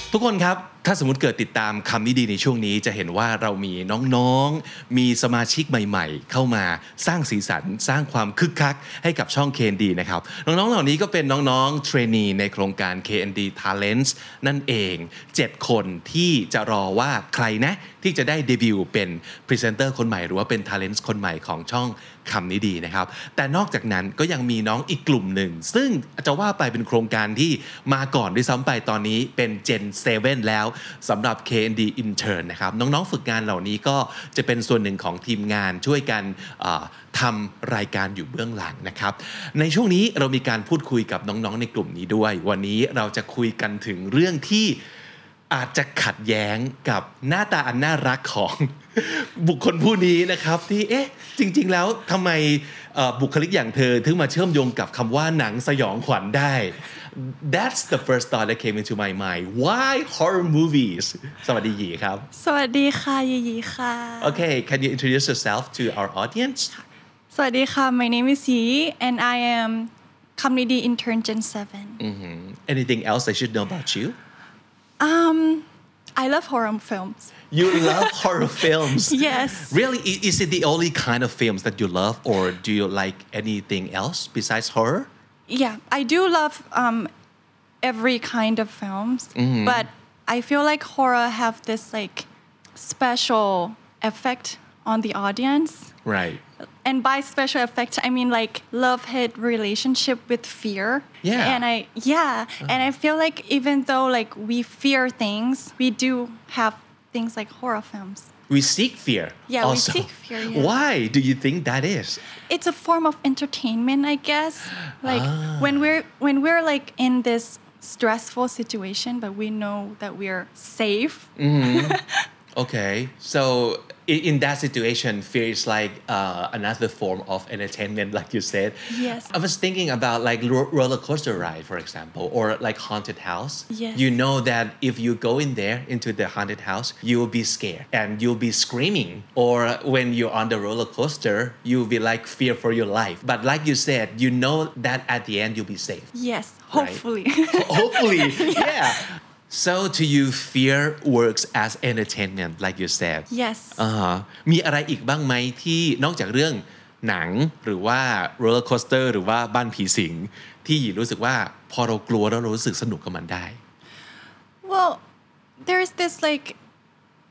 งทุกคนครับถ้าสมมุติเกิดติดตามคำนี้ดีในช่วงนี้จะเห็นว่าเรามีน้องๆมีสมาชิกใหม่ๆเข้ามาสร้างสีสันสร้างความคึกคักให้กับช่อง KND นะครับน้องๆเหล่านี้ก็เป็นน้องๆเทรนนีในโครงการ KND Talents นั่นเอง7คนที่จะรอว่าใครนะที่จะได้เดบิวต์เป็นพรีเซนเตอร์คนใหม่หรือว่าเป็น Talents คนใหม่ของช่องคำนี้ดีนะครับแต่นอกจากนั้นก็ยังมีน้องอีกกลุ่มหนึ่งซึ่งจะว่าไปเป็นโครงการที่มาก่อนด้วยซ้ำไปตอนนี้เป็น Gen 7 แล้วสำหรับ KND Intern นะครับน้องๆฝึกงานเหล่านี้ก็จะเป็นส่วนหนึ่งของทีมงานช่วยกันทำรายการอยู่เบื้องหลังนะครับในช่วงนี้เรามีการพูดคุยกับน้องๆในกลุ่มนี้ด้วยวันนี้เราจะคุยกันถึงเรื่องที่อาจจะขัดแย้งกับหน้าตาอันน่ารักของบุคคลผู้นี้นะครับที่เอ๊ะจริงๆแล้วทำไมบุคลิกอย่างเธอถึงมาเชื่อมโยงกับคำว่าหนังสยองขวัญได้ That's the first thought that came into my mind. Why horror movies? สวัสดียีครับสวัสดีค่ะยีค่ะ Okay, can you introduce yourself to our audience? สวัสดีค่ะ My name is Yi and I am KND Intern Gen 7. Anything else I should know about you?I love horror films. You love horror films? Yes. Really, is it the only kind of films that you love, or do you like anything else besides horror? Yeah, I do love every kind of films, but I feel like horror have this like special effect on the audience. Right. And by special effect, I mean like love-hate relationship with fear. Yeah. And I feel like even though like we fear things, we do have things like horror films. We seek fear. Yeah, also. We seek fear. Yeah. Why do you think that is? It's a form of entertainment, I guess. Like when we're like in this stressful situation, but we know that we're safe. Mm-hmm. Okay, so in that situation, fear is like another form of entertainment, like you said. Yes. I was thinking about like roller coaster ride, for example, or like haunted house. Yes. You know that if you go in there, into the haunted house, you will be scared and you'll be screaming. Or when you're on the roller coaster, you'll be like fear for your life. But like you said, you know that at the end, you'll be safe. Yes, hopefully. Right? Hopefully, yeah. So to you, fear works as entertainment, like you said. Yes. มีอะไรอีกบ้างไหมที่นอกจากเรื่องหนังหรือว่า roller coaster หรือว่าบ้านผีสิงที่รู้สึกว่าพอเรากลัวแล้วเรารู้สึกสนุกกับมันได้ Well, there's this like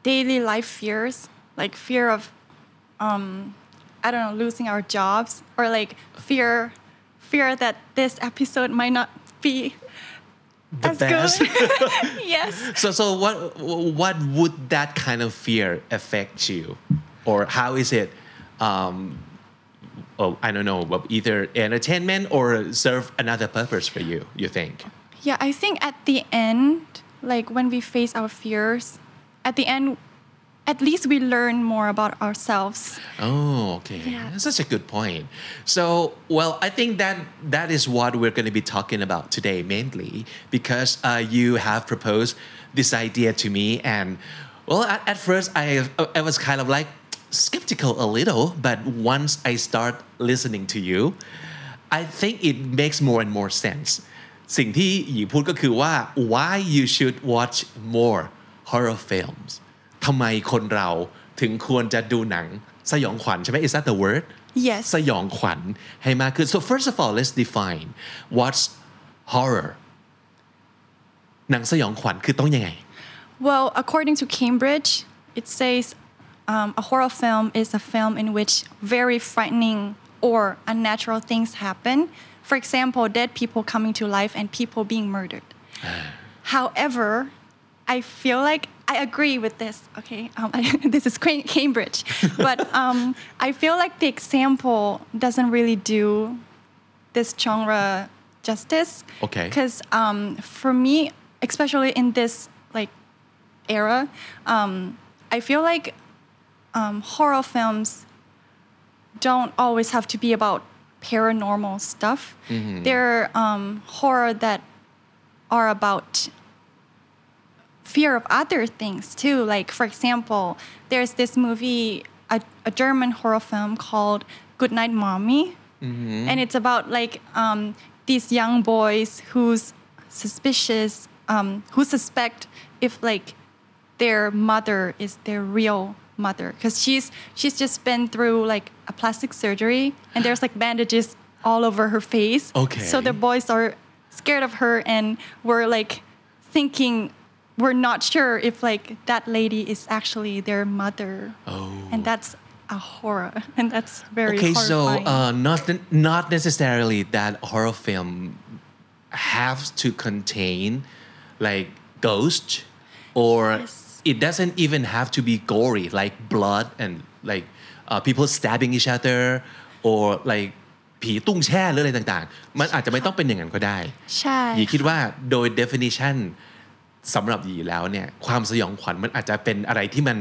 daily life fears, like fear of, I don't know, losing our jobs or like fear that this episode might not be.The best. Yes. So what would that kind of fear affect you, or how is it? I don't know. Either entertainment or serve another purpose for you. You think? Yeah, I think at the end, like when we face our fears, at the end, at least we learn more about ourselves. Oh, okay. Yeah. That's such a good point. So, well, I think that is what we're going to be talking about today mainly because you have proposed this idea to me and, well, at first I was kind of like skeptical a little, but once I start listening to you, I think it makes more and more sense. สิ่งที่ยีพูดก็คือว่า why you should watch more horror films.ทำไมคนเราถึงควรจะดูหนังสยองขวัญใช่ไหม Is that the word? Yes. สยองขวัญให้มากขึ้น So first of all, let's define what's horror. หนังสยองขวัญคือต้องยังไง Well, according to Cambridge, it says a horror film is a film in which very frightening or unnatural things happen. For example, dead people coming to life and people being murdered. However, I feel like I agree with this, okay? This is Cambridge. But I feel like the example doesn't really do this genre justice. Okay. Because for me, especially in this like era, I feel like horror films don't always have to be about paranormal stuff. Mm-hmm. There are horror that are about fear of other things too. Like, for example, there's this movie, a German horror film called Goodnight Mommy. Mm-hmm. And it's about like these young boys who suspect if like their mother is their real mother, because she's just been through like a plastic surgery and there's like bandages all over her face. Okay. So the boys are scared of her and we're not sure if like that lady is actually their mother. Oh. And that's a horror, and that's very horrifying. Okay, so not necessarily that horror film has to contain like ghosts, or yes. It doesn't even have to be gory, like blood and like people stabbing each other, or like ผีตุ้งแช่หรืออะไรต่างๆมันอาจจะไม่ต้องเป็นอย่างนั้นก็ได้ใช่ยีคิดว่าโดย definition สำหรับยีแล้วเนี่ยความสยองขวัญมันอาจจะเป็นอะไรที่มัน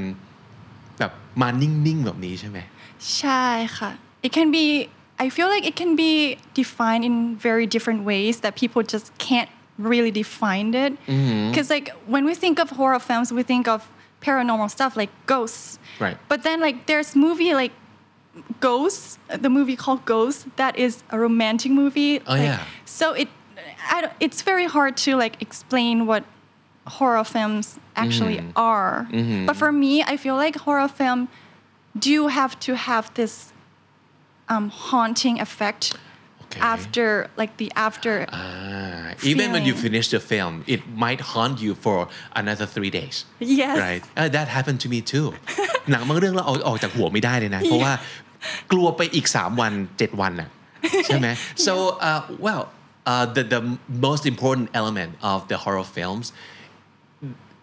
แบบมานิ่งๆแบบนี้ใช่ไหมใช่ค่ะ I feel like it can be defined in very different ways that people just can't really define it, because like when we think of horror films we think of paranormal stuff like ghosts, right? But then like there's movie like Ghost, the movie called Ghost, that is a romantic movie. Oh, like, yeah. So it's very hard to like explain what horror films actually are. Mm-hmm. But for me, I feel like horror film do have to have this haunting effect. Okay. Even when you finish the film, it might haunt you for another 3 days. Yes. Right? That happened to me too. หนังบางเรื่องเราเอาออกจากหัวไม่ได้เลยนะเพราะว่ากลัวไปอีก3วัน7วันน่ะใช่มั้ย So the most important element of the horror films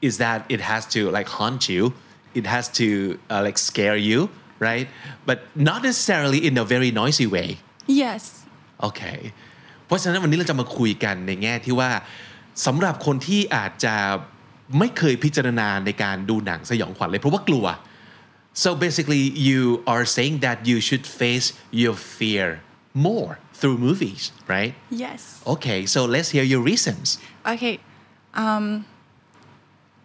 is that it has to like haunt you, it has to like scare you, right? But not necessarily in a very noisy way. Yes. Okay. เพราะฉะนั้นวันนี้เราจะมาคุยกันในแง่ที่ว่าสำหรับคนที่อาจจะไม่เคยพิจารณาในการดูหนังสยองขวัญเลยเพราะว่ากลัว So basically you are saying that you should face your fear more through movies, right? Yes. Okay, so let's hear your reasons. Okay.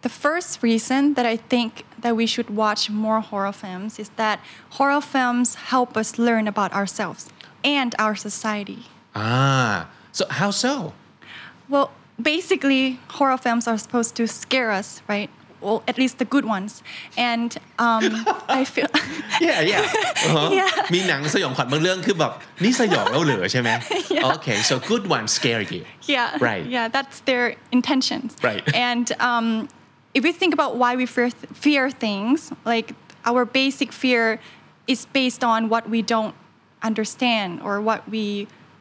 The first reason that I think that we should watch more horror films is that horror films help us learn about ourselves and our society. So how so? Well, basically, horror films are supposed to scare us, right? Well, at least the good ones. And I feel...มีหนังสยองขวัญบางเรื่องคือแบบนี่สยองแล้วเหรอใช่ไหม Okay, so good ones scare you. Yeah, right. Yeah, that's their intentions. Right. And... if we think about why we fear things, like our basic fear is based on what we don't understand or what we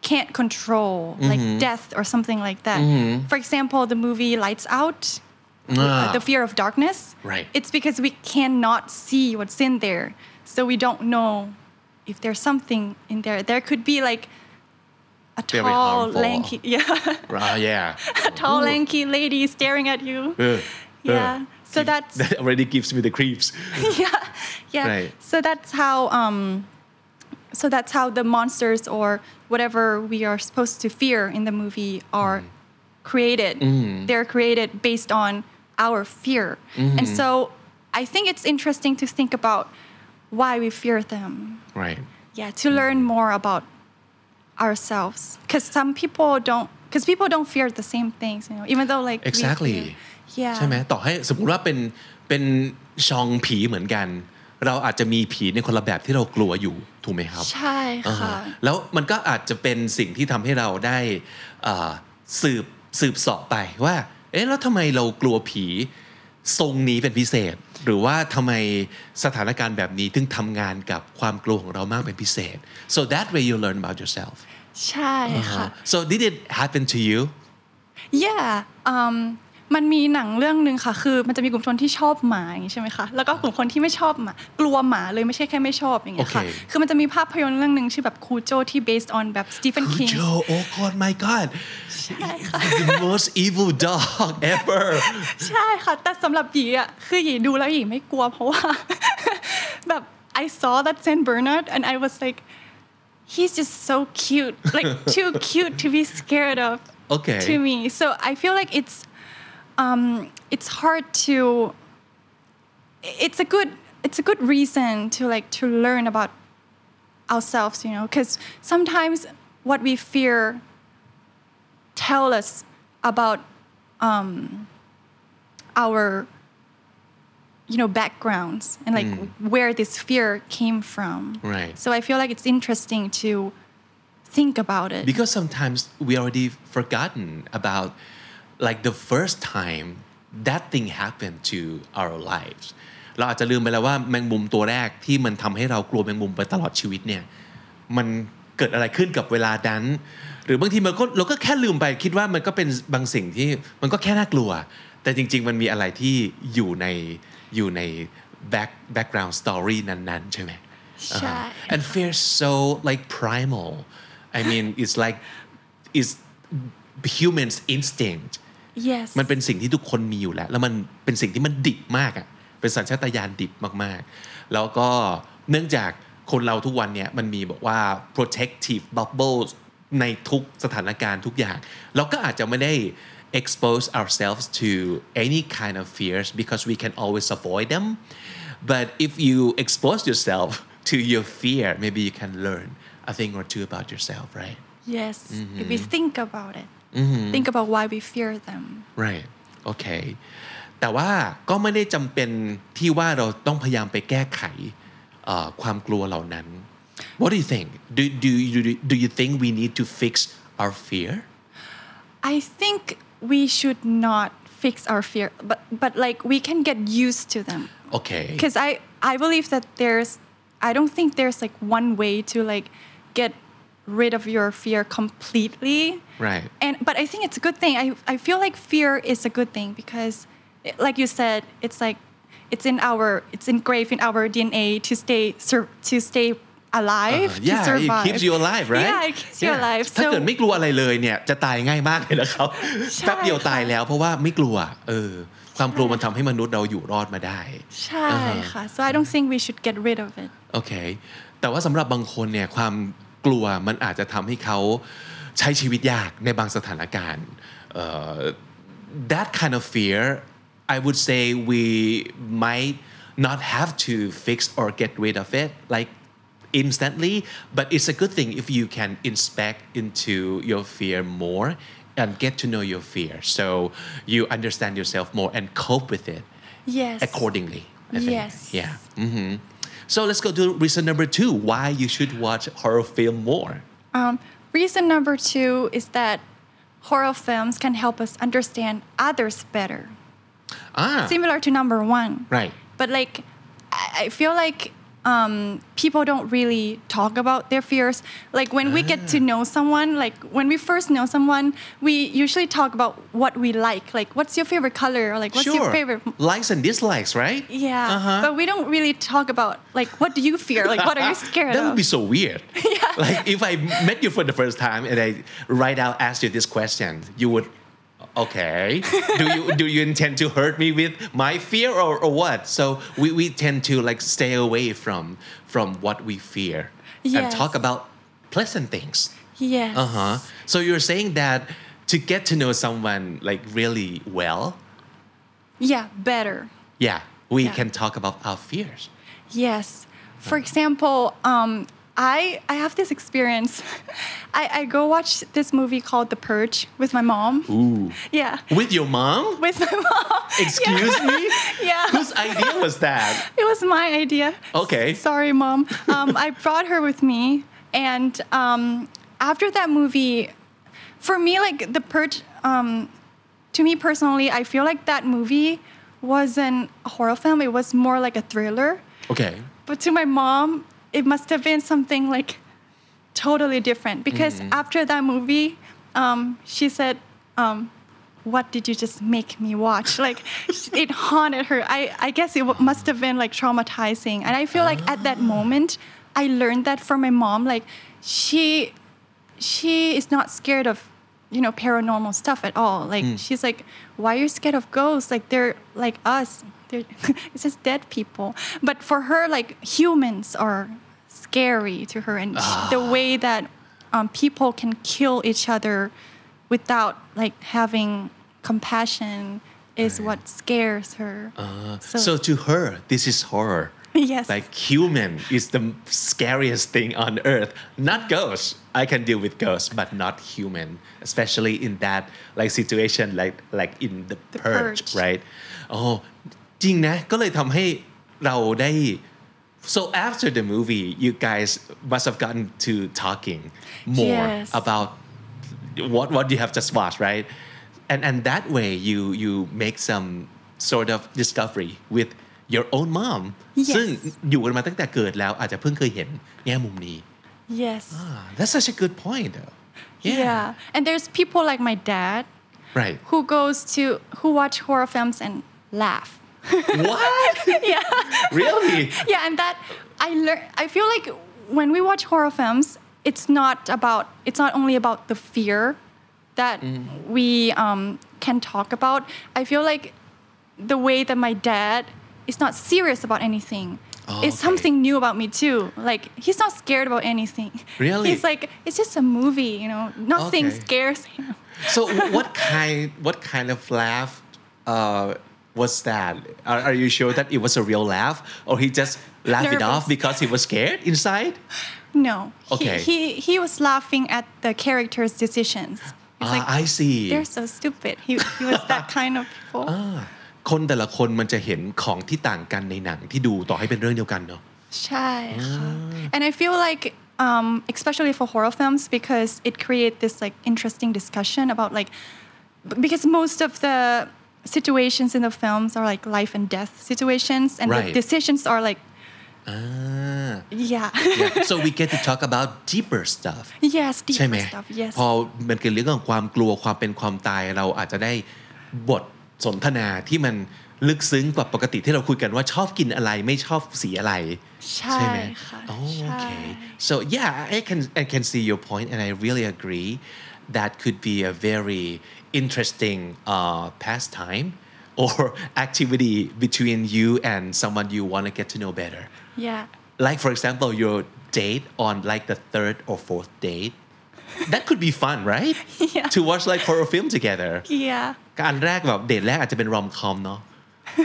can't control, like death or something like that. Mm-hmm. For example, the movie Lights Out, the fear of darkness. Right. It's because we cannot see what's in there. So we don't know if there's something in there. There could be like a tall, lanky, lanky lady staring at you. Yeah, so that already gives me the creeps. Yeah. Right. So that's how the monsters or whatever we are supposed to fear in the movie are created. Mm. They're created based on our fear, and so I think it's interesting to think about why we fear them. Right. Yeah, to learn more about ourselves, because people don't fear the same things, you know. Even though like exactly. We fear,ใช่ไหมต่อให้สมมุติว่าเป็นชองผีเหมือนกันเราอาจจะมีผีในคนละแบบที่เรากลัวอยู่ถูกไหมครับใช่ค่ะแล้วมันก็อาจจะเป็นสิ่งที่ทำให้เราได้สืบเสาะไปว่าเอ๊ะแล้วทำไมเรากลัวผีทรงนี้เป็นพิเศษหรือว่าทำไมสถานการณ์แบบนี้ถึงทำงานกับความกลัวของเรามากเป็นพิเศษ so that way you learn about yourself ใช่ค่ะ so did it happen to you? Yeah. มันมีหนังเรื่องนึงค่ะคือมันจะมีกลุ่มคนที่ชอบหมาอย่างงี้ใช่มั้ยคะแล้วก็กลุ่มคนที่ไม่ชอบหมากลัวหมาเลยไม่ใช่แค่ไม่ชอบอย่างเงี้ยค่ะคือมันจะมีภาพยนตร์เรื่องนึงชื่อแบบคูโจที่ based on แบบ Stephen King คูโจ oh god my god ใช่ค่ะ the most evil dog ever ใช่ค่ะแต่สำหรับหยีอ่ะคือหยีดูแล้วหยีไม่กลัวเพราะว่าแบบ I saw that Saint Bernard and I was like, he's just so cute, like too cute to be scared of. Okay. To me, so I feel like it's hard to. It's a good reason to to learn about ourselves, because sometimes what we fear tell us about our backgrounds and where this fear came from. Right. So I feel like it's interesting to think about it. Because sometimes we already forgotten about the first time that thing happened to our lives. เราอาจจะลืมไปแล้วว่าแมงมุมตัวแรกที่มันทำให้เรากลัวแมงมุมไปตลอดชีวิตเนี่ยมันเกิดอะไรขึ้นกับเวลานั้นหรือบางทีมันก็เราก็แค่ลืมไปคิดว่ามันก็เป็นบางสิ่งที่มันก็แค่น่ากลัวแต่จริงๆมันมีอะไรที่อยู่ใน background story นั้นๆใช่ไหม and fear so primal I mean it's human's instinct yes มันเป็นสิ่งที่ทุกคนมีอยู่แล้วมันเป็นสิ่งที่มันดิบมากอ่ะเป็นสัญชาตญาณดิบมากๆแล้วก็เนื่องจากคนเราทุกวันเนี่ยมันมีบอกว่า protective bubbles ในทุกสถานการณ์ทุกอย่างเราก็อาจจะไม่ได้ expose ourselves to any kind of fears because we can always avoid them but if you expose yourself to your fear maybe you can learn a thing or two about yourself right yes mm-hmm. if we think about it mm-hmm. think about why we fear them right okayแต่ว่าก็ไม่ได้จำเป็นที่ว่าเราต้องพยายามไปแก้ไขความกลัวเหล่านั้น What do you think? Do you think we need to fix our fear? I think we should not fix our fear, but we can get used to them. Okay. Because I believe that I don't think there's one way to get rid of your fear completely. Right. But I think it's a good thing. I feel like fear is a good thing because.Like you said, it's engraved in our DNA to stay alive. Yeah, to survive. It keeps you alive, right? Yeah, it keeps you alive. ถ้าเกิดไม่กลัวอะไรเลยเนี่ยจะตายง่ายมากเลยนะครับแป๊บเดียวตายแล้วเพราะว่าไม่กลัวความกลัวมันทำให้มนุษย์เราอยู่รอดมาได้ใช่ค่ะ So I don't think we should get rid of it. Okay, แต่ว่าสำหรับบางคนเนี่ยความกลัวมันอาจจะทำให้เขาใช้ชีวิตยากในบางสถานการณ์ That kind of fear.I would say we might not have to fix or get rid of it instantly, but it's a good thing if you can inspect into your fear more and get to know your fear so you understand yourself more and cope with it accordingly. I think. Yes. Yeah. Mm-hmm. So let's go to reason number 2, why you should watch horror film more. Reason number 2 is that horror films can help us understand others better.Similar to number 1. Right. But I feel people don't really talk about their fears. When we get to know someone, when we first know someone, we usually talk about what we like. Like, what's your favorite color? Or what's your favorite... Likes and dislikes, right? Yeah. Uh-huh. But we don't really talk about, what do you fear? What are you scared of? That would be so weird. Yeah. If I met you for the first time and I right out asked you this question, you would...Okay. Do you intend to hurt me with my fear or what? So we tend to stay away from what we fear and talk about pleasant things. Yes. Uh-huh. So you're saying that to get to know someone really well? Yeah, better. Yeah, we can talk about our fears. Yes. For example, I have this experience. I go watch this movie called The Purge with my mom. Ooh. Yeah. With your mom? With my mom. Excuse me? Yeah. Whose idea was that? It was my idea. Okay. Sorry, Mom. I brought her with me. And after that movie, for me, The Purge, to me personally, I feel that movie wasn't a horror film. It was more like a thriller. Okay. But to my mom...It must have been something totally different because after that movie, she said, "What did you just make me watch?" It haunted her. I guess it must have been traumatizing, and I feel at that moment, I learned that from my mom. She is not scared of paranormal stuff at all. She's "Why are you scared of ghosts? They're like us. It's just dead people. But for her, like, humans are scary to her, and the way that people can kill each other without, like, having compassion is what scares her. So to her, this is horror. Yes. Like, human is the scariest thing on earth. Not ghosts. I can deal with ghosts, but not human. Especially in that, like, situation, like in The Purge, right? Oh, จริงนะก็เลยทำให้เราได้ So after the movie, you guys must have gotten to talking more about what you have just watched, right? And that way you make some sort of discovery with your own mom. ซึ่งอยู่กันมาตั้งแต่เกิดแล้วอาจจะเพิ่งเคยเห็นแง่มุมนี้ Yes. That's such a good point. Yeah. And there's people like my dad, right? Who watch horror films and laugh. What? Yeah. Really? Yeah, and that I feel like when we watch horror films, it's not only about the fear that we can talk about. I feel like the way that my dad is not serious about anything is something new about me too. Like, he's not scared about anything. Really? He's like, it's just a movie, you know. Nothing scares him. So what kind of laugh was that? Are you sure that it was a real laugh, or he just laughed it off because he was scared inside? No. Okay. He was laughing at the character's decisions. He's like, I see. They're so stupid. He was that kind of people. คนแต่ละคนมันจะเห็นของที่ต่างกันในหนังที่ดูต่อให้เป็นเรื่องเดียวกันเนาะใช่ค่ะ And I feel like especially for horror films, because it creates this, like, interesting discussion about, like, because most of the situations in the films are, like, life and death situations, and the decisions are, like, so we get to talk about deeper stuff. Yes, deeper stuff. Yes. พอมันเกี่ยวเรื่องของความกลัวความเป็นความตายเราอาจจะได้บทสนทนาที่มันลึกซึ้งกว่าปกติที่เราคุยกันว่าชอบกินอะไรไม่ชอบสีอะไรใช่ไหมค่ะ Okay. So yeah, I can see your point, and I really agree. That could be a very interesting pastime or activity between you and someone you want to get to know better. Yeah. Like, for example, your date on, like, the third or fourth date. That could be fun, right? Yeah. To watch, like, horror film together. Yeah. การแรกแบบเดทแรกอาจจะเป็น rom-com เนาะ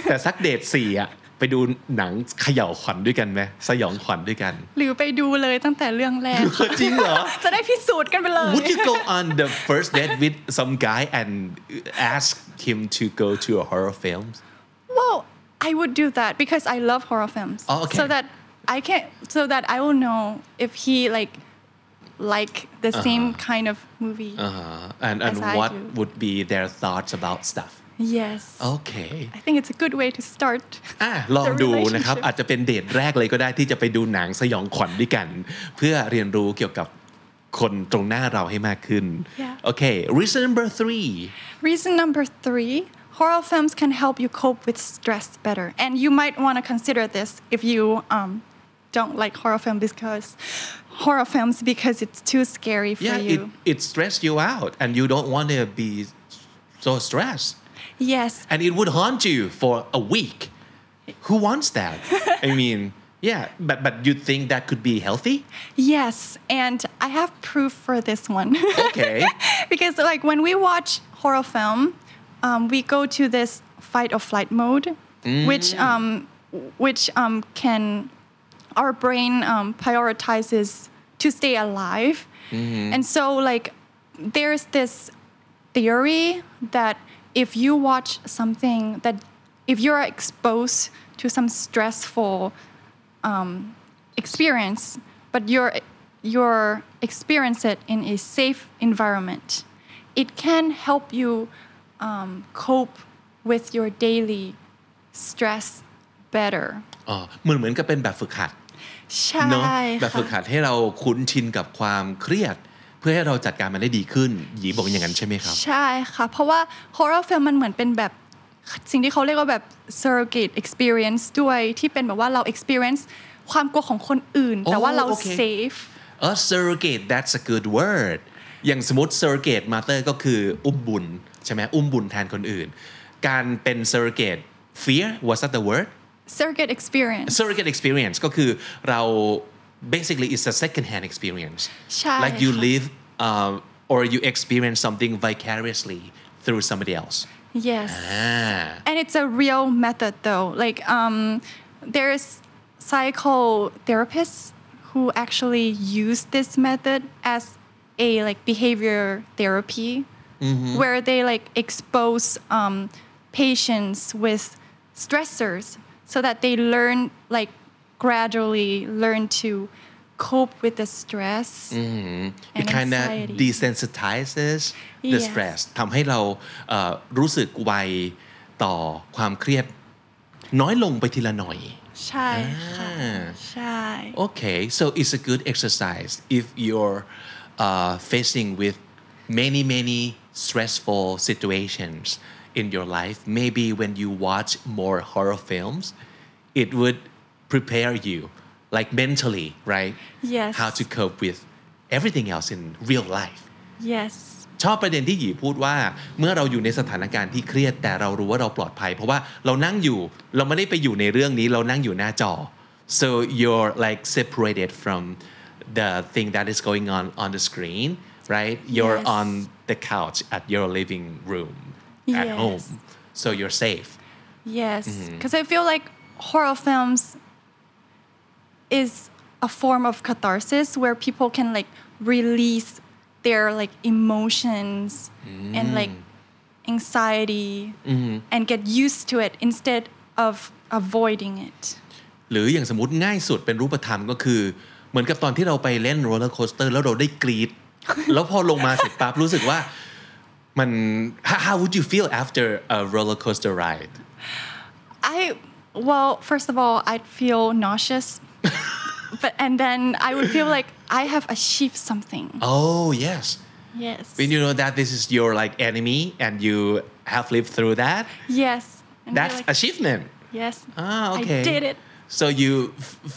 แต่สักเดท4อ่ะไปดูหนังเขย่าขวัญด้วยกันมั้ยสยองขวัญด้วยกันหรือไปดูเลยตั้งแต่เรื่องแรกจริงเหรอจะได้พิสูจน์กันไปเลย Would you go on the first date with some guy and ask him to go to a horror film? Well, I would do that because I love horror films. Oh, okay. So that I will know if he like the same kind of movie. And what would be their thoughts about stuff? Yes. Okay. I think it's a good way to start. ลองดูนะครับอาจจะเป็นเดทแรกเลยก็ได้ที่จะไปดูหนังสยองขวัญด้วยกันเพื่อเรียนรู้เกี่ยวกับคนตรงหน้าเราให้มากขึ้น Okay. Reason number 3. Horror films can help you cope with stress better. And you might want to consider this if you don't like horror films because it's too scary for you. It stresses you out, and you don't want to be so stressed. Yes. And it would haunt you for a week. Who wants that? I mean, but you think that could be healthy? Yes, and I have proof for this one. Okay. Because, like, when we watch horror film, we go to this fight or flight mode, which can our brain prioritizes to stay alive. Mm-hmm. And so, like, there's this theory that if you're exposed to some stressful experience, but you're experience it in a safe environment, it can help you cope with your daily stress better. เหมือนกับเป็นแบบฝึกหัดใช่แบบฝึกหัดให้เราคุ้นชินกับความเครียดเพื่อให้เราจัดการมันได้ดีขึ้นหยีบอกอย่างนั้นใช่ไหมครับใช่ค่ะเพราะว่า horror film มันเหมือนเป็นแบบสิ่งที่เขาเรียกว่าแบบ surrogate experience ด้วยที่เป็นแบบว่าเรา experience ความกลัวของคนอื่นแต่ว่าเรา safe surrogate that's a good word อย่างสมมติ surrogate mother ก็คืออุ้มบุญใช่ไหมอุ้มบุญแทนคนอื่นการเป็น surrogate fear was that the word surrogate experience ก็คือเรา basically it's a second hand experience like you live or you experience something vicariously through somebody else yes and it's a real method though like there's psychotherapists who actually use this method as a like behavior therapy where they like expose patients with stressors so that they learn like gradually learn to cope with the stress and it kind of desensitizes the stress ทำให้เรารู้สึกไวต่อความเครียดน้อยลงไปทีละหน่อยใช่ค่ะใช่ Okay so it's a good exercise if you're facing with many stressful situationsIn your life, maybe when you watch more horror films, it would prepare you, like mentally, right? Yes. How to cope with everything else in real life. Yes. ชอบประเด็นที่หยีพูดว่าเมื่อเราอยู่ในสถานการณ์ที่เครียดแต่เรารู้ว่าเราปลอดภัยเพราะว่าเรานั่งอยู่เราไม่ได้ไปอยู่ในเรื่องนี้เรานั่งอยู่หน้าจอ so you're like separated from the thing that is going on the screen, right? You're yes. on the couch at your living room.At yes. home, so you're safe. Yes, because I feel like horror films is a form of catharsis where people can like release their like emotions and like anxiety and get used to it instead of avoiding it. หรืออย่างสมมุติง่ายสุดเป็นรูปธรรมก็คือเหมือนกับตอนที่เราไปเล่นโรลเลอร์โคสเตอร์แล้วเราได้กรี๊ดแล้วพอลงมาเสร็จปั๊บรู้สึกว่ามัน how would you feel after a roller coaster ride? Well, first of all, I'd feel nauseous, and then I would feel like I have achieved something. Oh yes. Yes. When you know that this is your like enemy and you have lived through that. Yes. And that's like, achievement. Yes. Ah, okay. I did it. So you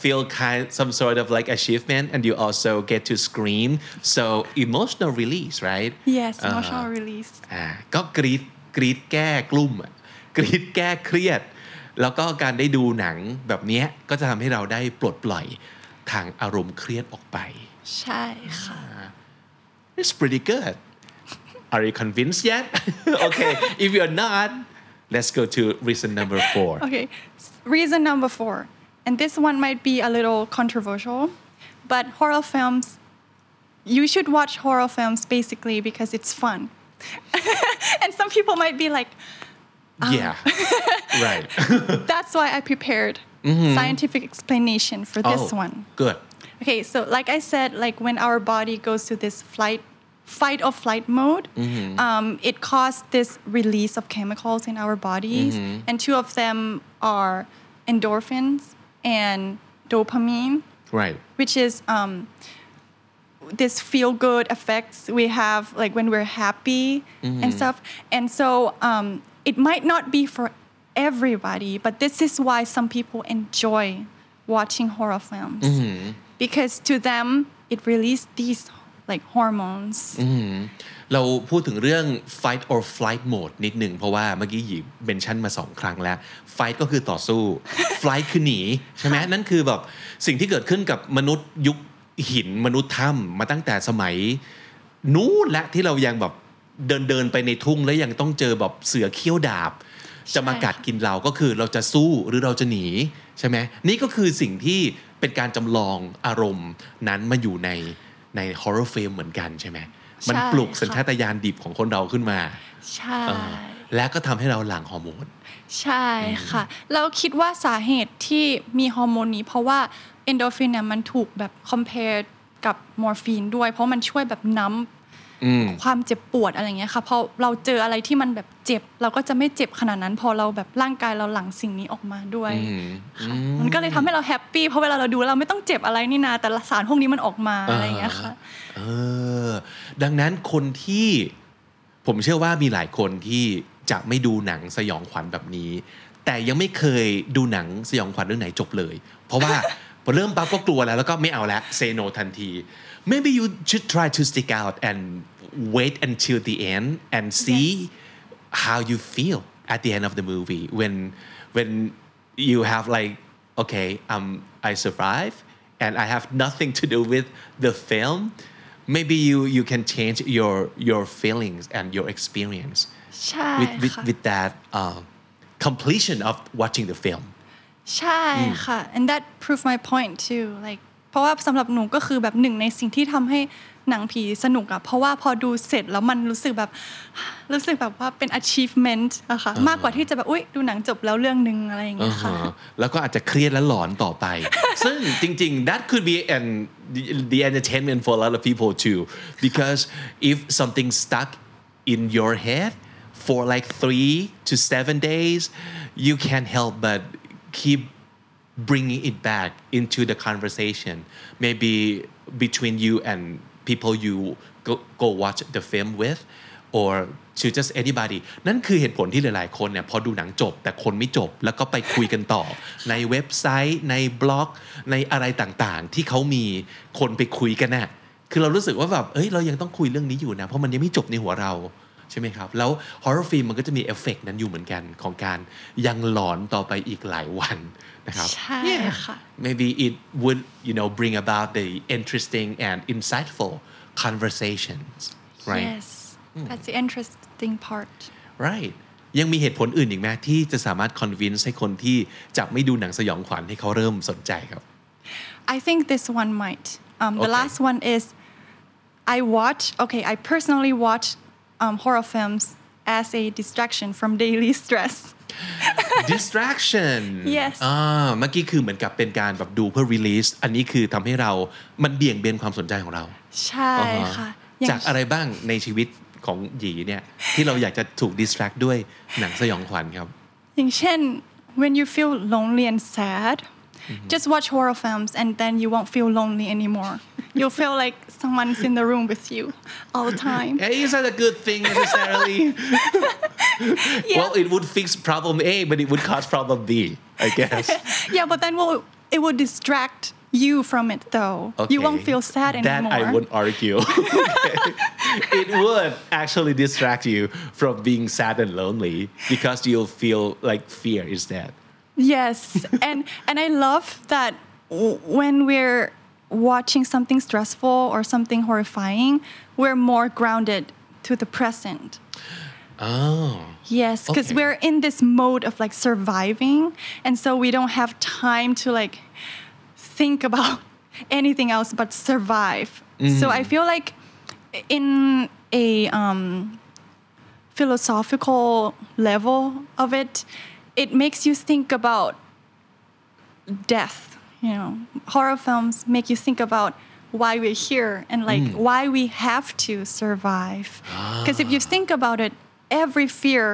feel kind some sort of like achievement, and you also get to scream. So emotional release, right? Yes, emotional release. ก็กรีดแก้กลุ่มกรีดแก้เครียดแล้วก็การได้ดูหนังแบบนี้ก็จะทำให้เราได้ปลดปล่อยทางอารมณ์เครียดออกไปใช่ค่ะ It's pretty good. Are you convinced yet? Okay, if you're not, let's go to reason number 4. Okay, reason number 4.And this one might be a little controversial, but horror films, you should watch horror films basically because it's fun. And some people might be like, yeah, right. That's why I prepared scientific explanation for this one. Good. Okay, so like I said, like when our body goes to this fight or flight mode, it causes this release of chemicals in our bodies, and two of them are endorphins.And dopamine, right? Which is this feel-good effects we have like when we're happy and stuff. And so it might not be for everybody, but this is why some people enjoy watching horror films because to them it releases these like hormones. เราพูดถึงเรื่อง fight or flight mode นิดนึงเพราะว่าเมื่อกี้หยีเมนชั่นมา2ครั้งแล้ว fight ก็คือต่อสู้ flight คือหนีใช่ไหมนั่นคือแบบสิ่งที่เกิดขึ้นกับมนุษย์ยุคหินมนุษย์ถ้ำมาตั้งแต่สมัยนู้นและที่เรายังแบบเดินไปในทุ่งแล้วยังต้องเจอแบบเสือเขี้ยวดาบจะมากัดกินเราก็คือเราจะสู้หรือเราจะหนีใช่ไหมนี่ก็คือสิ่งที่เป็นการจำลองอารมณ์นั้นมาอยู่ใน horror film เหมือนกันใช่ไหมมันปลุกสัญชาตญาณดิบของคนเราขึ้นมาใช่และก็ทำให้เราหลั่งฮอร์โมนใช่ค่ะเราคิดว่าสาเหตุที่มีฮอร์โมนนี้เพราะว่าเอนโดฟินเนี่ยมันถูกแบบ compare กับมอร์ฟีนด้วยเพราะมันช่วยแบบน้ำความเจ็บปวดอะไรเงี้ยค่ะพอเราเจออะไรที่มันแบบเจ็บเราก็จะไม่เจ็บขนาดนั้นพอเราแบบร่างกายเราหลั่งสิ่งนี้ออกมาด้วยค่ะมันก็เลยทำให้เราแฮปปี้เพราะเวลาเราดูเราไม่ต้องเจ็บอะไรนี่นาแต่สารพวกนี้มันออกมาอะไรอย่างเงี้ยค่ะดังนั้นคนที่ผมเชื่อว่ามีหลายคนที่จะไม่ดูหนังสยองขวัญแบบนี้แต่ยังไม่เคยดูหนังสยองขวัญเรื่องไหนจบเลยเพราะว่า พอเริ่มปั๊บก็กลัวแล้วก็ไม่เอาละเซโนทันที Maybe you should try to stick out and wait until the end and see yes.how you feel at the end of the movie when when you have like okay I survive and I have nothing to do with the film maybe you can change your feelings and your experience with that completion of watching the film ใช่ค่ะ and that proved my point too like เพราะว่าสำหรับหนูก็คือแบบหนึ่งในสิ่งที่ทำให้หนังผีสนุกอะเพราะว่าพอดูเสร็จแล้วมันรู้สึกแบบว่าเป็น achievement อะค่ะมากกว่าที่จะแบบอุ๊ยดูหนังจบแล้วเรื่องนึงอะไรอย่างเงี้ยค่ะแล้วก็อาจจะเครียดและหลอนต่อไปซึ่งจริงๆ that could be an the entertainment for a lot of people too because if something stuck in your head for like 3 to 7 days you can't help but keep bringing it back into the conversation maybe between you and people you go watch the film with or to just anybody นั่นคือเหตุผลที่หลายๆคนเนี่ยพอดูหนังจบแต่คนไม่จบแล้วก็ไปคุยกันต่อในเว็บไซต์ในบล็อกในอะไรต่างๆที่เขามีคนไปคุยกันน่ะคือเรารู้สึกว่าแบบเอ้ยเรายังต้องคุยเรื่องนี้อยู่นะเพราะมันยังไม่จบในหัวเราใช่ไหมครับแล้ว horror film มันก็จะมีเอฟเฟกต์นั้นอยู่เหมือนกันของการยังหลอนต่อไปอีกหลายวันนะครับใช่ค่ะ maybe it would bring about the interesting and insightful conversations right yes that's the interesting part right ยังมีเหตุผลอื่นอีกไหมที่จะสามารถ convince ให้คนที่จะไม่ดูหนังสยองขวัญให้เขาเริ่มสนใจครับ I think this one might the last one is I personally watch horror films as a distraction from daily stress distraction yes เมื่อกี้คือเหมือนกับเป็นการแบบดูเพื่อ release อันนี้คือทำให้เรามันเบี่ยงเบนความสนใจของเราใช่ค่ะจากอะไรบ้างในชีวิตของหยีเนี่ยที่เราอยากจะถูก distract ด้วยหนังสยองขวัญครับอย่างเช่น when you feel lonely and sad just watch horror films and then you won't feel lonely anymore you'll feel like someone's in the room with you all the time it's not a good thing necessarily yeah. well it would fix problem A but it would cause problem B I guess yeah but then it would distract you from it though okay. you won't feel sad anymore that I wouldn't argue it would actually distract you from being sad and lonely because you'll feel like fear instead yes and I love that when we're watching something stressful or something horrifying we're more grounded to the present oh yes because okay. we're in this mode of like surviving and so we don't have time to like think about anything else but survive mm-hmm. so I feel like in a philosophical level of it makes you think about death you know horror films make you think about why we're here and like why we have to survive because if you think about it every fear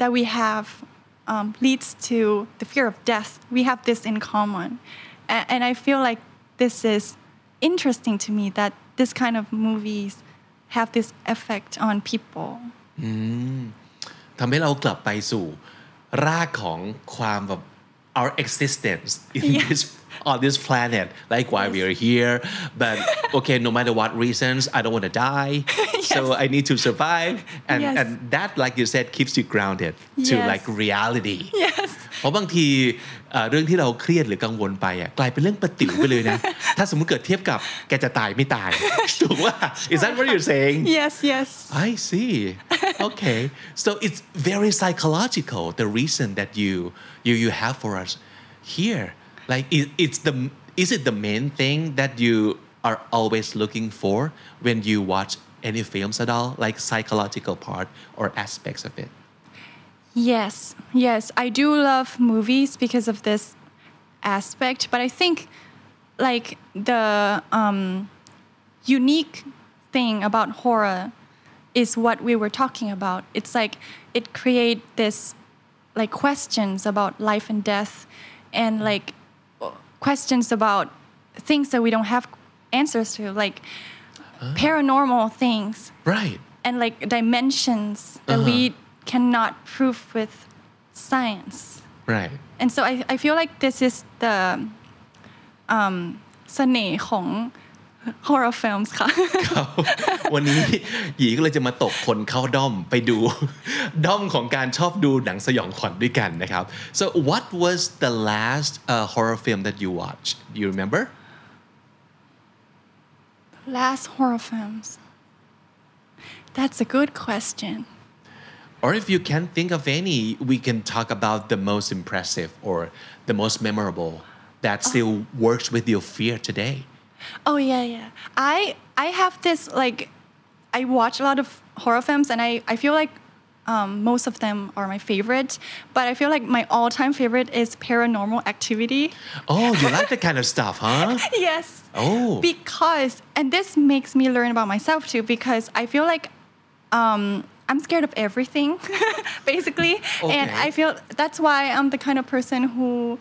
that we have leads to the fear of death we have this in common and I feel like this is interesting to me that this kind of movies have this effect on people ทำให้เรากลับไปสู่รากของความแบบour existence on this planet like why we are here but okay no matter what reasons I don't want to die yes. so I need to survive and yes. and that like you said keeps you grounded yes. to like reality เพราะบางทีเรื่องที่เราเครียดหรือกังวลไปอ่ะกลายเป็นเรื่องประติ๋วไปเลยนะถ้าสมมุติเกิดเทียบกับแกจะตายไม่ตายถูกว่า is that what you're saying yes yes I see okay so it's very psychological the reason that you have for us here like is it the main thing that you are always looking for when you watch any films at all like psychological part or aspects of it yes I do love movies because of this aspect but I think like the unique thing about horror is what we were talking about it's like it create this like questions about life and death and like questions about things that we don't have answers to like paranormal things right and like dimensions that we cannot prove with science right and so I feel like this is the เสน่ห์ของ horror films ค่ะวันนี้หยีก็เลยจะมาตกคนเข้าด้อมไปดูด้อมของการชอบดูหนังสยองขวัญด้วยกันนะครับ so what was the last horror film that you watched do you remember last horror films that's a good question or if you can't think of any we can talk about the most impressive or the most memorable that still works with your fear today Oh yeah. I have this like I watch a lot of horror films and I feel like most of them are my favorite, but I feel like my all-time favorite is Paranormal Activity. Oh, you like that kind of stuff, huh? Yes. Oh. Because and this makes me learn about myself too because I feel like I'm scared of everything basically okay. and I feel that's why I'm the kind of person who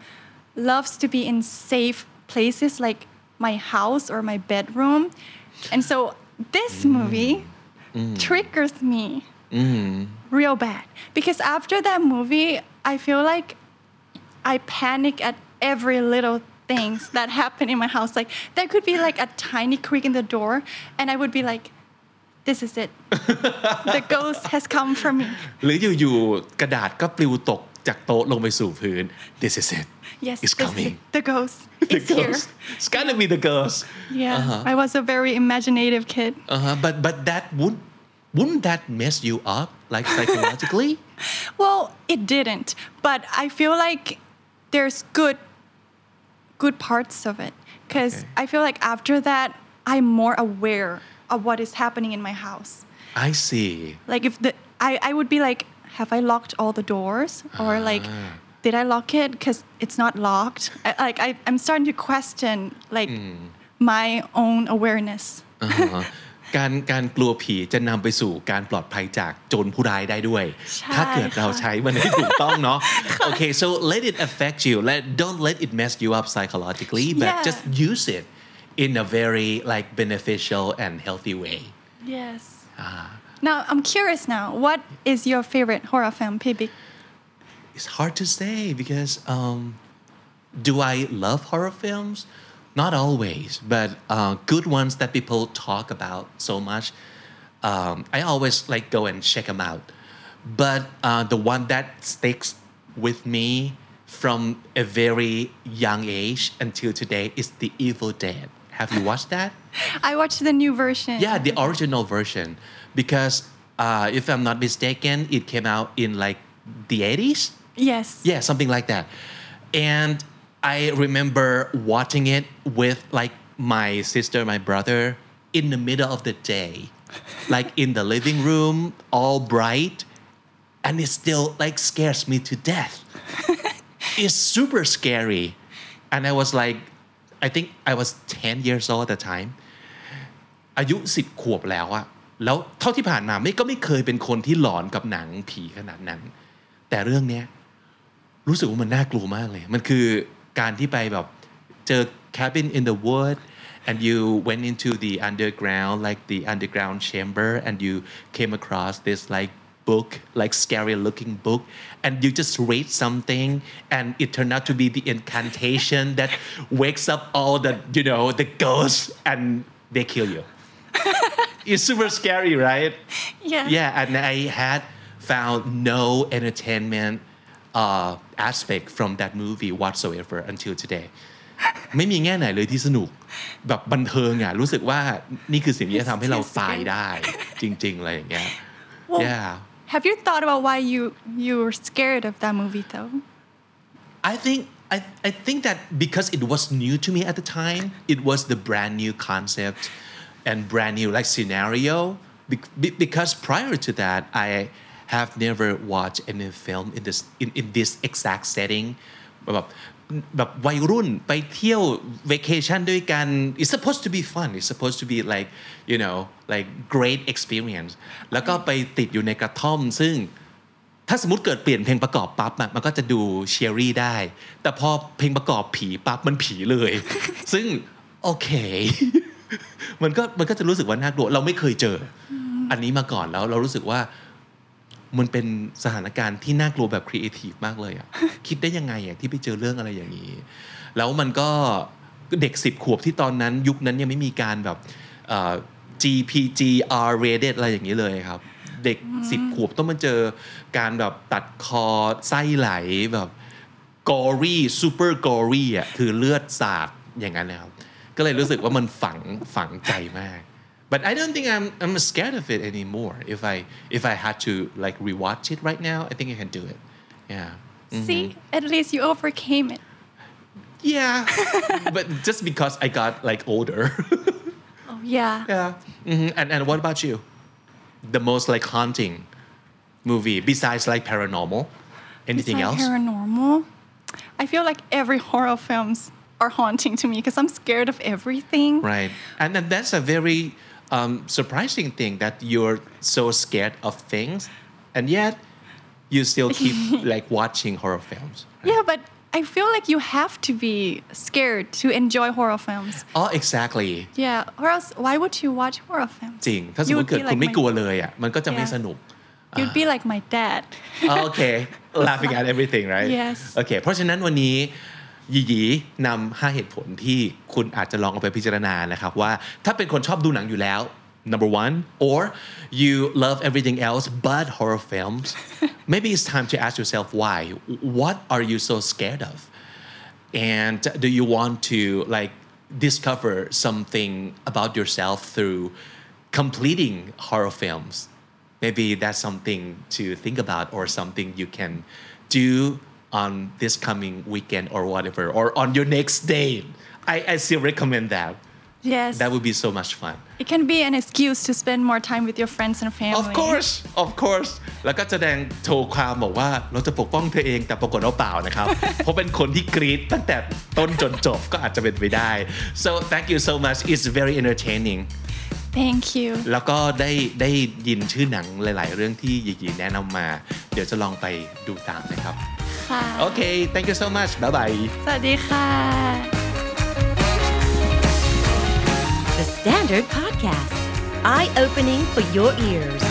loves to be in safe places like my house or my bedroom and so this movie triggers me real bad because after that movie I feel like I panic at every little things that happen in my house like there could be like a tiny creak in the door and I would be like this is it the ghost has come for me หรืออยู่ๆกระดาษก็ปลิวตกจากโต๊ะลงไปสู่พื้น this is it yes it's coming the ghost it's here it's gonna be the ghost yeah I was a very imaginative kid but that wouldn't that mess you up like psychologically well it didn't but I feel like there's good parts of it because I feel like after that I'm more aware of what is happening in my house I see like if I would be like have I locked all the doors or like did I lock it because it's not locked like I'm starting to question like my own awareness การกลัวผีจะนำไปสู่การปลอดภัยจากโจรผู้ร้ายได้ด้วยถ้าเกิดเราใช้มันให้ถูกต้องเนาะ okay so let it affect you don't let it mess you up psychologically but just use it in a very like beneficial and healthy way yes Now, I'm curious now, what is your favorite horror film, PB? It's hard to say because do I love horror films? Not always, but good ones that people talk about so much. I always like go and check them out. But the one that sticks with me from a very young age until today is The Evil Dead. Have you watched that? I watched the new version. Yeah, the original version. Because if I'm not mistaken, it came out in like the 80s? Yes. Yeah, something like that. And I remember watching it with like my sister, my brother, in the middle of the day. Like in the living room, all bright. And it still like scares me to death. It's super scary. And I was like, I think I was 10 years old at the time. อายุ10ขวบแล้วอะแล้วเท่าที่ผ่านมาก็ไม่เคยเป็นคนที่หลอนกับหนังผีขนาดนั้นแต่เรื่องเนี้ยรู้สึกว่ามันน่ากลัวมากเลยมันคือการที่ไปแบบเจอ cabin in the wood and you went into the underground like the underground chamber and you came across this like book like scary looking book and you just read something and it turned out to be the incantation that wakes up all the you know the ghosts and they kill you It's super scary, right? Yeah. Yeah, and I had found no entertainment aspect from that movie whatsoever until today. ไม่มีแง่ไหนเลยที่สนุกแบบบันเทิงอ่ะรู้สึกว่านี่คือสิ่งที่จะทำให้เราตายได้จริงๆอะไรอย่างเงี้ย Yeah. Have you thought about why you were scared of that movie though? I think that because it was new to me at the time, it was the brand new concept. And brand new like scenario because prior to that I have never watched any film in this in this exact setting แบบวัยรุ่นไปเที่ยว vacation ด้วยกัน It's supposed to be fun It's supposed to be like you know like great experience แล้วก็ไปติดอยู่ในกระท่อมซึ่งถ้าสมมุติเกิดเปลี่ยนเพลงประกอบปั๊บมันก็จะดูเชียรี่ได้แต่พอเพลงประกอบผีปั๊บมันผีเลยซึ่งโอเคมันก็จะรู้สึกว่าน่ากลัวเราไม่เคยเจออันนี้มาก่อนแล้วเรารู้สึกว่ามันเป็นสถานการณ์ที่น่ากลัวแบบครีเอทีฟมากเลยอ่ะคิดได้ยังไงที่ไปเจอเรื่องอะไรอย่างนี้แล้วมันก็ เด็ก10ขวบที่ตอนนั้นยุคนั้นยังไม่มีการแบบGPG R rated อะไรอย่างนี้เลยครับเด็ก10ขวบต้องมาเจอการแบบตัดคอไส้ไหลแบบกอรี่ซูเปอร์กอรี่อ่ะคือเลือดสาดอย่างนั้นนะครับก็เลยรู้สึกว่ามันฝังใจมาก but I don't think I'm scared of it anymore if I had to like rewatch it right now I think I can do it yeah mm-hmm. see at least you overcame it yeah but just because I got like older oh yeah yeah mm-hmm. and what about you the most like haunting movie besides like paranormal anything else paranormal I feel like every horror films are haunting to me because I'm scared of everything. Right. And then that's a very surprising thing that you're so scared of things and yet you still keep like watching horror films. Right? Yeah, but I feel like you have to be scared to enjoy horror films. Oh, exactly. Yeah, or else why would you watch horror films? จริง ถ้าสมมุติเกิดคุณไม่กลัวเลยอ่ะมันก็จะไม่สนุกYou'd be like my dad. Okay, laughing at everything, right? Yes. Okay, เพราะฉะนั้นวันนี้ยีนำ5เหตุผลที่คุณอาจจะลองเอาไปพิจารณานะครับว่าถ้าเป็นคนชอบดูหนังอยู่แล้ว number one or you love everything else but horror films maybe it's time to ask yourself why what are you so scared of and do you want to like discover something about yourself through completing horror films maybe that's something to think about or something you can do on this coming weekend or whatever or on your next date I still recommend that yes that would be so much fun it can be an excuse to spend more time with your friends and family of course แล้วก็แสดงโชว์ความบอกว่าเราจะปกป้องเธอเองแต่ปรากฏว่าเปล่านะครับเพราะเป็นคนที่กรี๊ดตั้งแต่ต้นจนจบก็อาจจะเป็นไปได้ so thank you so much it's very entertaining thank you แล้วก็ได้ยินชื่อหนังหลายๆเรื่องที่หยีแนะนำมาเดี๋ยวจะลองไปดูตามนะครับOkay, thank you so much. Bye bye. สวัสดีค่ะ The Standard Podcast. Eye-opening for your ears.